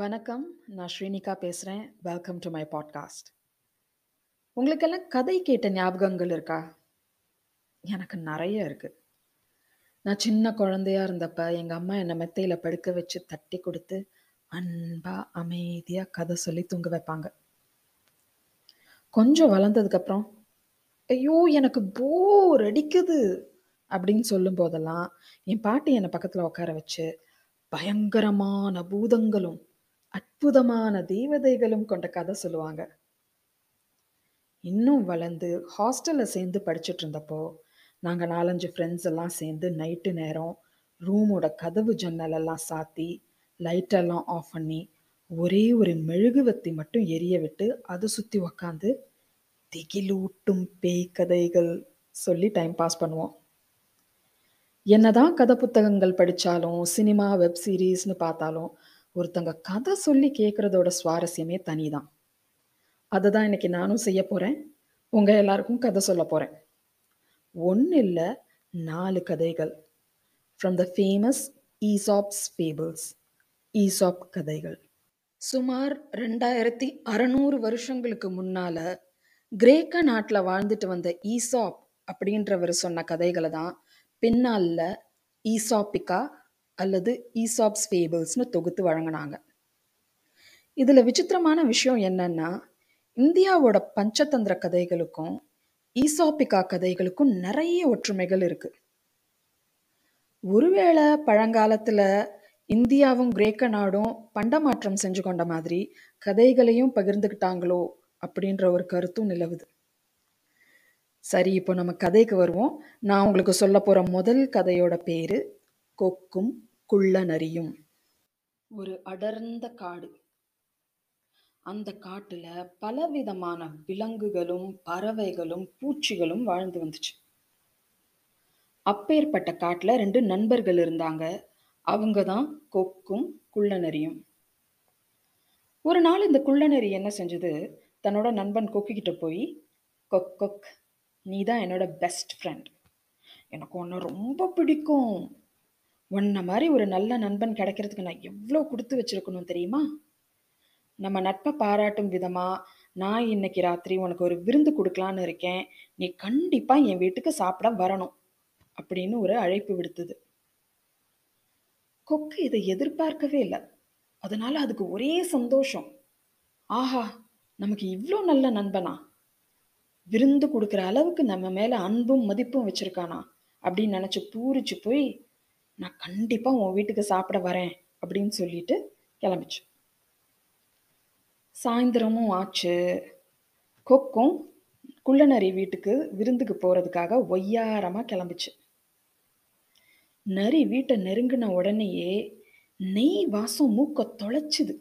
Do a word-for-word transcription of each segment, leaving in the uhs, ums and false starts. வணக்கம், நான் ஸ்ரீனிகா பேசுகிறேன். Welcome to my podcast. உங்களுக்கெல்லாம் கதை கேட்ட ஞாபகங்கள் இருக்கா? எனக்கு நிறைய இருக்குது. நான் சின்ன குழந்தையாக இருந்தப்ப எங்கள் அம்மா என்னை மெத்தையில் படுக்க வச்சு தட்டி கொடுத்து அன்பாக அமைதியாக கதை சொல்லி தூங்க வைப்பாங்க. கொஞ்சம் வளர்ந்ததுக்கப்புறம் ஐயோ எனக்கு போர் அடிக்குது அப்படின்னு சொல்லும் போதெல்லாம் என் பாட்டி என்னை பக்கத்தில் உட்கார வச்சு பயங்கரமான பூதங்களும் அற்புதமான தேவதைகளும் கொண்ட கதை சொல்லுவாங்க. இன்னும் வளர்ந்து ஹாஸ்டலில் சேர்ந்து படிச்சுட்டு இருந்தப்போ நாங்கள் நாலஞ்சு ஃப்ரெண்ட்ஸ் எல்லாம் சேர்ந்து நைட்டு நேரம் ரூமோட கதவு ஜன்னலெல்லாம் சாத்தி லைட்டெல்லாம் ஆஃப் பண்ணி ஒரே ஒரு மெழுகுவத்தி மட்டும் எரிய விட்டு அதை சுற்றி உக்காந்து திகிலூட்டும் பேய் கதைகள் சொல்லி டைம் பாஸ் பண்ணுவோம். என்னதான் கதை புத்தகங்கள் படித்தாலும் சினிமா வெப் சீரீஸ்னு பார்த்தாலும் ஒருத்தங்க கதை சொல்லி கேட்குறதோட சுவாரஸ்யமே தனி தான். அதை தான் இன்னைக்கு நானும் செய்ய போகிறேன். உங்கள் எல்லாருக்கும் கதை சொல்ல போகிறேன். ஒன்று இல்லை, நாலு கதைகள் from the famous Aesop's fables, Aesop கதைகள். சுமார் ரெண்டாயிரத்தி அறநூறு வருஷங்களுக்கு முன்னால் கிரேக்க நாட்டில் வாழ்ந்துட்டு வந்த ஈசாப் அப்படின்றவர் சொன்ன கதைகளை தான் பின்னால ஈசோபிகா அல்லது ஈசாப்ஸ் ஃபேபிள்ஸ்னு தொகுத்து வழங்கினாங்க. இதில் விசித்திரமான விஷயம் என்னன்னா, இந்தியாவோட பஞ்சதந்திர கதைகளுக்கும் ஈசோபிகா கதைகளுக்கும் நிறைய ஒற்றுமைகள் இருக்கு. ஒருவேளை பழங்காலத்தில் இந்தியாவும் கிரேக்க நாடும் பண்டமாற்றம் செஞ்சு கொண்ட மாதிரி கதைகளையும் பகிர்ந்துக்கிட்டாங்களோ அப்படின்ற ஒரு கருத்தும் நிலவுது. சரி, இப்போ நம்ம கதைக்கு வருவோம். நான் உங்களுக்கு சொல்ல போகிற முதல் கதையோட பேர் கொக்கும் குள்ள நரியும். ஒரு அடர்ந்த காடு. அந்த காட்டில் பலவிதமான விலங்குகளும் பறவைகளும் பூச்சிகளும் வாழ்ந்து வந்துச்சு. அப்பேற்பட்ட காட்டில் ரெண்டு நண்பர்கள் இருந்தாங்க. அவங்க தான் கொக்கும் குள்ள நரியும். ஒரு நாள் இந்த குள்ள நரி என்ன செஞ்சது, தன்னோட நண்பன் கொக்கிக்கிட்ட போய், கொக் கொக், நீ தான் என்னோட பெஸ்ட் ஃப்ரெண்ட், எனக்கு உன்னை ரொம்ப பிடிக்கும், உன்னை மாதிரி ஒரு நல்ல நண்பன் கிடைக்கிறதுக்கு நான் எவ்வளோ கொடுத்து வச்சிருக்கணும் தெரியுமா, நம்ம நட்பை பாராட்டும் விதமாக நான் இன்னைக்கு ராத்திரி உனக்கு ஒரு விருந்து கொடுக்கலான்னு இருக்கேன், நீ கண்டிப்பாக என் வீட்டுக்கு சாப்பிட வரணும் அப்படின்னு ஒரு அழைப்பு விடுத்தது. கொக்கு இதை எதிர்பார்க்கவே இல்லை. அதனால அதுக்கு ஒரே சந்தோஷம். ஆஹா, நமக்கு இவ்வளோ நல்ல நண்பனா, விருந்து கொடுக்குற அளவுக்கு நம்ம மேலே அன்பும் மதிப்பும் வச்சுருக்கானா அப்படின்னு நினச்சி பூரிச்சு போய், நான் கண்டிப்பாக உன் வீட்டுக்கு சாப்பிட வரேன் அப்படின்னு சொல்லிட்டு கிளம்பிச்சு. சாயந்தரமும் ஆச்சு. கொக்கும் குள்ளநரி வீட்டுக்கு விருந்துக்கு போகிறதுக்காக ஒய்யாரமாக கிளம்பிச்சு. நரி வீட்டை நெருங்கின உடனேயே நெய் வாசம் மூக்க தொலைச்சுது.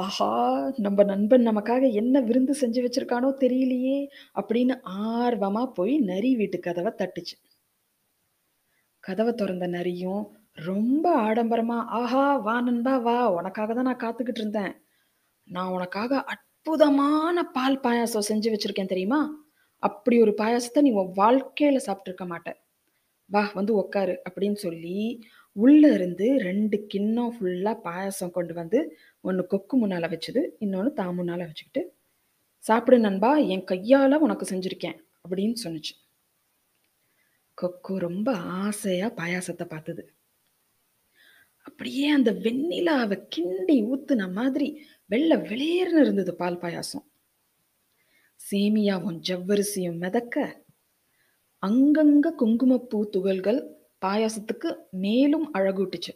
ஆஹா, நம்ம நண்பன் நமக்காக என்ன விருந்து செஞ்சு வச்சிருக்கானோ தெரியலையே அப்படின்னு ஆர்வமா போய் நரி வீட்டு கதவை தட்டுச்சு. கதவை திறந்த நரியும் ரொம்ப ஆடம்பரமா, ஆஹா வா நண்பா வா, உனக்காக தான் நான் காத்துக்கிட்டு இருந்தேன், நான் உனக்காக அற்புதமான பால் பாயாசம் செஞ்சு வச்சிருக்கேன் தெரியுமா, அப்படி ஒரு பாயாசத்தை நீ உன் வாழ்க்கையில சாப்பிட்டு இருக்க மாட்ட, வா வந்து உக்காரு அப்படின்னு சொல்லி உள்ள இருந்து ரெண்டு கிண்ணம் ஃபுல்லா பாயாசம் கொண்டு வந்து ஒன்று கொக்கு முன்னால் வச்சுது, இன்னொன்று தான் முன்னால் வச்சுக்கிட்டு, சாப்பிடு நண்பா, என் கையால் உனக்கு செஞ்சுருக்கேன் அப்படின்னு சொன்னிச்சு. கொக்கு ரொம்ப ஆசையாக பாயாசத்தை பார்த்துது. அப்படியே அந்த வெண்ணிலாவை கிண்டி ஊத்துன மாதிரி வெள்ளை வெளியேறுன்னு இருந்தது பால் பாயாசம். சேமியாவும் ஜவ்வரிசியும் மிதக்க அங்கங்க குங்குமப்பூ துகள்கள் பாயாசத்துக்கு மேலும் அழகூட்டுச்சு.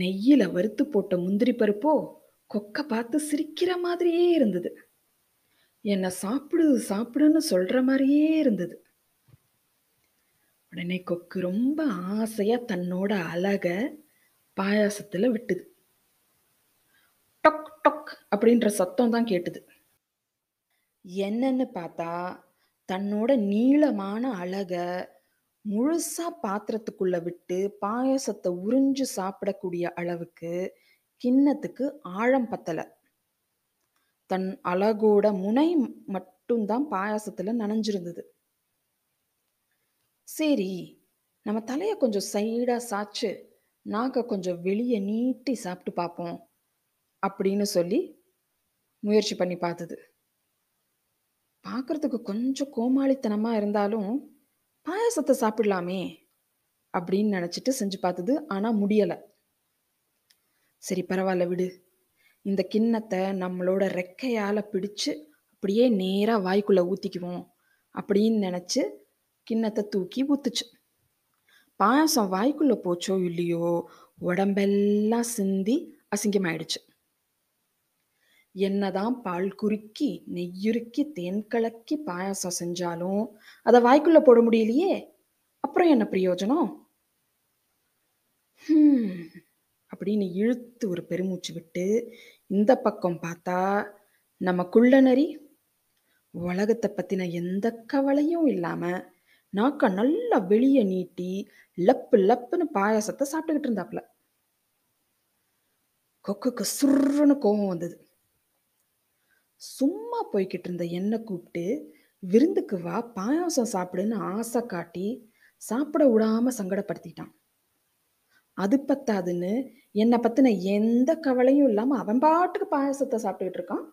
நெய்யில வறுத்து போட்ட முந்திரி பருப்போ கொக்கை பார்த்து சிரிக்கிற மாதிரியே இருந்தது. என்னை சாப்பிடு சாப்பிடுன்னு சொல்ற மாதிரியே இருந்தது. உடனே கொக்கு ரொம்ப ஆசையா தன்னோட அழக பாயாசத்துல விட்டுது. டொக் டொக் அப்படின்ற சத்தம் தான் கேட்டுது. என்னன்னு பார்த்தா தன்னோட நீளமான அழக முழுசா பாத்திரத்துக்குள்ள விட்டு பாயசத்தை உறிஞ்சு சாப்பிடக்கூடிய அளவுக்கு கிண்ணத்துக்கு ஆழம் பத்தலை. தன் அழகோட முனை மட்டும்தான் பாயாசத்துல நனைஞ்சிருந்தது. சரி, நம்ம தலையை கொஞ்சம் சைடா சாச்சு நாக்கை கொஞ்சம் வெளியே நீட்டி சாப்பிட்டு பார்ப்போம் அப்படின்னு சொல்லி முயற்சி பண்ணி பார்த்தது. பார்க்கறதுக்கு கொஞ்சம் கோமாளித்தனமாக இருந்தாலும் பாயசத்தை சாப்பிடலாமே அப்படின்னு நினச்சிட்டு செஞ்சு பார்த்தது. ஆனால் முடியலை. சரி பரவாயில்ல விடு, இந்த கிண்ணத்தை நம்மளோட ரெக்கையால் பிடிச்சு அப்படியே நேராக வாய்க்குள்ளே ஊற்றிக்குவோம் அப்படின்னு நினச்சி கிண்ணத்தை தூக்கி ஊற்றுச்சு. பாயசம் வாய்க்குள்ளே போச்சோ இல்லையோ உடம்பெல்லாம் சிந்தி அசிங்கமாயிடுச்சு. என்னதான் பால் குறுக்கி நெய்யுருக்கி தேன் கலக்கி பாயசம் செஞ்சாலும் அதை வாய்க்குள்ளே போட முடியலையே, அப்புறம் என்ன பிரயோஜனம் அப்படின்னு இழுத்து ஒரு பெருமூச்சு விட்டு இந்த பக்கம் பார்த்தா நமக்குள்ள நரி உலகத்தை பற்றின எந்த கவலையும் இல்லாமல் நாக்க நல்லா வெளியே நீட்டி லப்பு லப்புன்னு பாயாசத்தை சாப்பிட்டுக்கிட்டு இருந்தாப்புல. கொக்குக்கு சுருன்னு கோபம் வந்தது. சும்மா போய்கிட்டு இருந்த என்னை கூப்பிட்டு விருந்துக்கு வா பாயாசம் சாப்பிடுன்னு ஆசை காட்டி சாப்பிட விடாமல் சங்கடப்படுத்திட்டான். அது பத்தாதுன்னு என்னை பற்றின எந்த கவலையும் இல்லாமல் அவன் பாட்டுக்கு பாயாசத்தை சாப்பிட்டுக்கிட்டு இருக்கான்.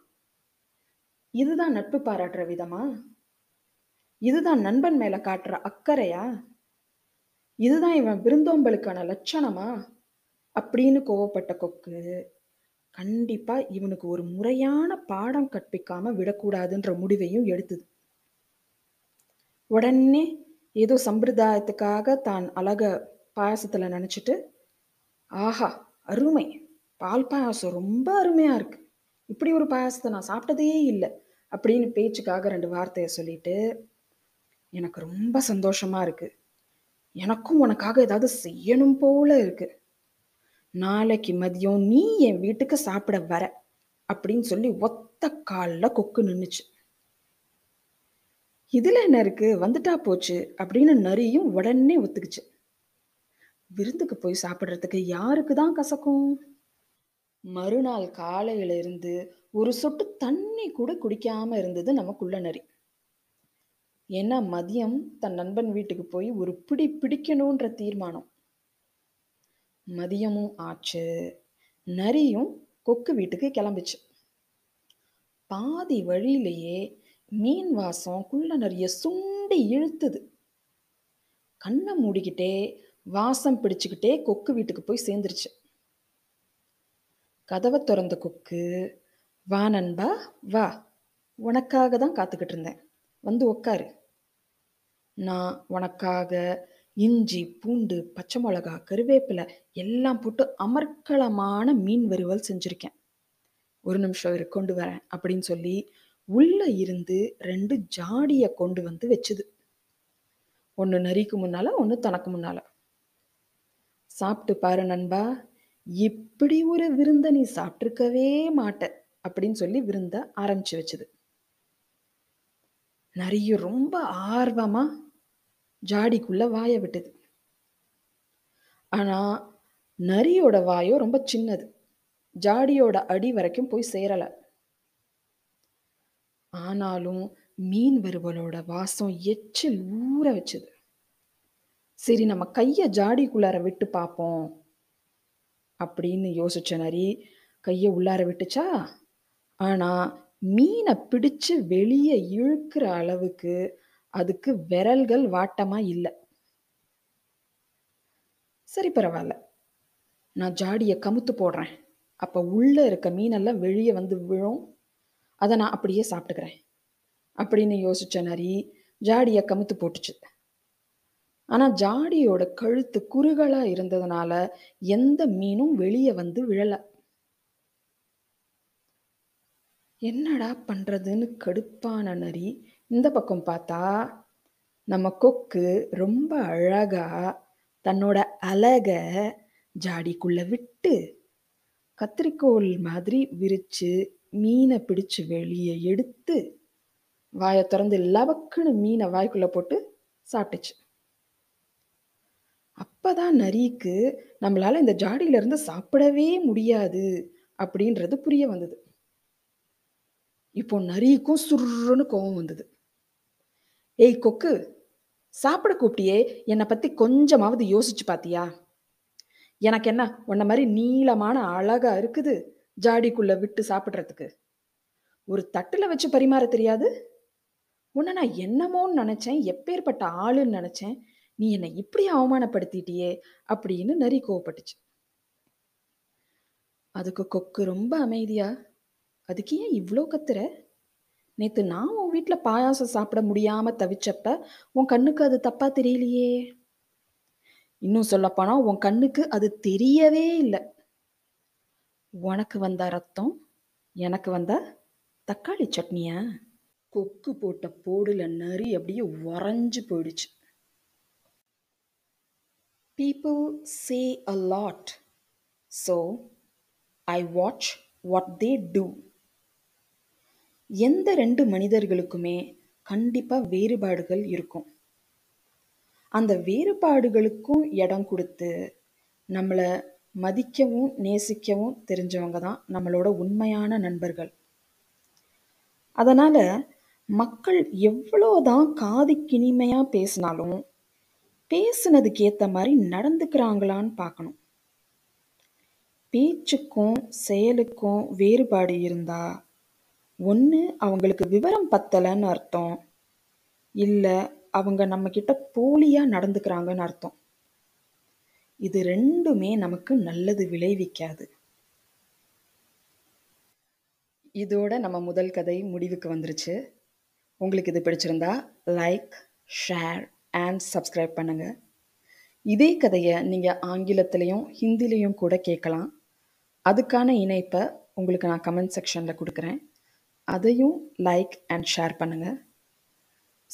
இதுதான் நட்பு பாராட்டுற விதமா? இதுதான் நண்பன் மேல காட்டுற அக்கறையா? இதுதான் இவன் விருந்தோம்பலுக்கான லட்சணமா அப்படின்னு கோவப்பட்ட கொக்கு கண்டிப்பா இவனுக்கு ஒரு முறையான பாடம் கற்பிக்காம விடக்கூடாதுன்ற முடிவையும் எடுத்தது. உடனே ஏதோ சம்பிரதாயத்துக்காக தான் அழக பாயாசத்துல நினைச்சிட்டு, ஆஹா அருமை, பால் பாயாசம் ரொம்ப அருமையா இருக்கு, இப்படி ஒரு பாயாசத்தை நான் சாப்பிட்டதே இல்லை அப்படின்னு பேச்சுக்காக ரெண்டு வார்த்தையை சொல்லிட்டு, எனக்கு ரொம்ப சந்தோஷமா இருக்கு, எனக்கும் உனக்காக ஏதாவது செய்யணும் போல இருக்கு, நாளைக்கு மதியம் நீ என் வீட்டுக்கு சாப்பிட வர அப்படின்னு சொல்லி ஒத்த காலில் கொக்கு நின்றுச்சு. இதுல என்ன இருக்கு, வந்துட்டா போச்சு அப்படின்னு நரியும் உடனே ஒத்துக்குச்சு. விருந்துக்கு போய் சாப்பிட்றதுக்கு யாருக்கு தான் கசக்கும்? மறுநாள் காலையில இருந்து ஒரு சொட்டு தண்ணி கூட குடிக்காம இருந்தது நமக்குள்ள நரி. ஏன்னா மதியம் தன் நண்பன் வீட்டுக்கு போய் ஒரு பிடி பிடிக்கணும்ன்ற தீர்மானம். மதியமும் ஆச்சு, நரியும் கொக்கு வீட்டுக்கு கிளம்பிச்சு. பாதி வழியிலேயே மீன் வாசம் குள்ள நரிய சுண்டி இழுத்துது. கண்ணை மூடிக்கிட்டே வாசம் பிடிச்சுக்கிட்டே கொக்கு வீட்டுக்கு போய் சேர்ந்துருச்சு. கதவை திறந்த கொக்கு, வா நண்பா வா, உனக்காக தான் காத்துக்கிட்டு இருந்தேன், வந்து உக்காரு, நான் உனக்காக இஞ்சி பூண்டு பச்சை மிளகா கருவேப்பிலை எல்லாம் போட்டு அமர்க்களமான மீன் வறுவல் செஞ்சுருக்கேன், ஒரு நிமிஷம் இரு கொண்டு வரேன் அப்படின்னு சொல்லி உள்ளே இருந்து ரெண்டு ஜாடியை கொண்டு வந்து வச்சுது. ஒன்று நரிக்கு முன்னால், ஒன்று தனக்கு முன்னால். சாப்பிட்டு பாரு நண்பா, இப்படி ஒரு விருந்தை நீ சாப்பிட்ருக்கவே மாட்ட அப்படின்னு சொல்லி விருந்த ஆரம்பிச்சு வச்சுது. நரிய ரொம்ப ஆர்வமா ஜாடிக்குள்ள வாயை விட்டுது. ஆனா நரியோட வாயோ ரொம்ப சின்னது, ஜாடியோட அடி வரைக்கும் போய் சேரல. ஆனாலும் மீன் வறுவலோட வாசம் எச்சில் ஊற வச்சுது. சரி நம்ம கையை ஜாடிக்குள்ளார விட்டு பார்ப்போம் அப்படின்னு யோசிச்ச நரி கையை உள்ளார விட்டுச்சா, ஆனால் மீனை பிடிச்சு வெளியே இழுக்கிற அளவுக்கு அதுக்கு விரல்கள் வாட்டமாக இல்லை. சரி பரவாயில்ல, நான் ஜாடியை கமுத்து போடுறேன், அப்போ உள்ளே இருக்க மீனெல்லாம் வெளியே வந்து விழும், அதை நான் அப்படியே சாப்பிட்டுக்கிறேன் அப்படின்னு யோசித்த நரி ஜாடியை கமுத்து போட்டுச்சு. ஆனால் ஜாடியோட கழுத்து குறுகலாக இருந்ததுனால எந்த மீனும் வெளியே வந்து விழலை. என்னடா பண்ணுறதுன்னு கடுப்பான நரி இந்த பக்கம் பார்த்தா நம்ம கொக்கு ரொம்ப அழகாக தன்னோட அழகை ஜாடிக்குள்ளே விட்டு கத்திரிக்கோல் மாதிரி விரித்து மீனை பிடிச்சு வெளியே எடுத்து வாயை திறந்து லவக்குன்னு மீனை வாய்க்குள்ளே போட்டு சாப்பிட்டுச்சு. அப்போதான் நரிக்கு நம்மளால் இந்த ஜாடியிலேருந்து சாப்பிடவே முடியாது அப்படின்றது புரிய வந்தது. இப்போ நரிக்கும் சுருன்னு கோபம் வந்தது. ஏய் கொக்கு, சாப்பிட கூப்பிட்டியே, என்னை பற்றி கொஞ்சமாவது யோசிச்சு பார்த்தியா? எனக்கு என்ன உன்ன மாதிரி நீளமான அழகா இருக்குது ஜாடிக்குள்ள விட்டு சாப்பிட்றதுக்கு? ஒரு தட்டுல வச்சு பரிமாற தெரியாது? உன்னை நான் என்னமோன்னு நினைச்சேன், எப்பேற்பட்ட ஆளுன்னு நினைச்சேன். நீ என்னை இப்படி அவமானப்படுத்திட்டியே அப்படின்னு நரி கோவப்பட்டுச்சு. அதுக்கு கொக்கு ரொம்ப அமைதியா, அதுக்கு ஏன் இவ்வளோ கத்துற? நேத்து நான் உன் வீட்டுல பாயாசம் சாப்பிட முடியாம தவிச்சப்ப உன் கண்ணுக்கு அது தப்பா தெரியலையே. இன்னும் சொல்லப்போனா உன் கண்ணுக்கு அது தெரியவே இல்லை. உனக்கு வந்தா ரத்தம், எனக்கு வந்தா தக்காளி சட்னியா? கொக்கு போட்ட போடுல நரி அப்படியே உறைஞ்சு போயிடுச்சு. People say a lot, so I watch what they do. எந்த ரெண்டு மனிதர்களுக்குமே கண்டிப்பா வேறுபாடுகள் இருக்கும். அந்த வேறுபாடுகளுக்கும் இடம் கொடுத்து நம்மளை மதிக்கவும் நேசிக்கவும் தெரிஞ்சவங்க தான் நம்மளோட உண்மையான நண்பர்கள். அதனால மக்கள் எவ்வளோதான் காதுக்கு இனிமையா பேசினாலும் பேசுனதுக்கு ஏற்ற மாதிரி நடந்துக்கிறாங்களான்னு பார்க்கணும். பேச்சுக்கும் செயலுக்கும் வேறுபாடு இருந்தா ஒன்று அவங்களுக்கு விவரம் பத்தலைன்னு அர்த்தம், இல்லை அவங்க நம்ம கிட்ட போலியா நடந்துக்கிறாங்கன்னு அர்த்தம். இது ரெண்டுமே நமக்கு நல்லது விளைவிக்காது. இதோட நம்ம முதல் கதை முடிவுக்கு வந்துருச்சு. உங்களுக்கு இது பிடிச்சிருந்தா லைக், ஷேர் அண்ட் சப்ஸ்கிரைப் பண்ணுங்க. இதே கதையை நீங்கள் ஆங்கிலத்திலையும் ஹிந்திலையும் கூட கேட்கலாம். அதுக்கான இணைப்பை உங்களுக்கு நான் கமெண்ட் செக்ஷனில் கொடுக்குறேன். அதையும் லைக் அண்ட் ஷேர் பண்ணுங்க.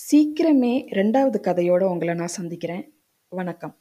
சீக்கிரமே ரெண்டாவது கதையோடு உங்களை நான் சந்திக்கிறேன். வணக்கம்.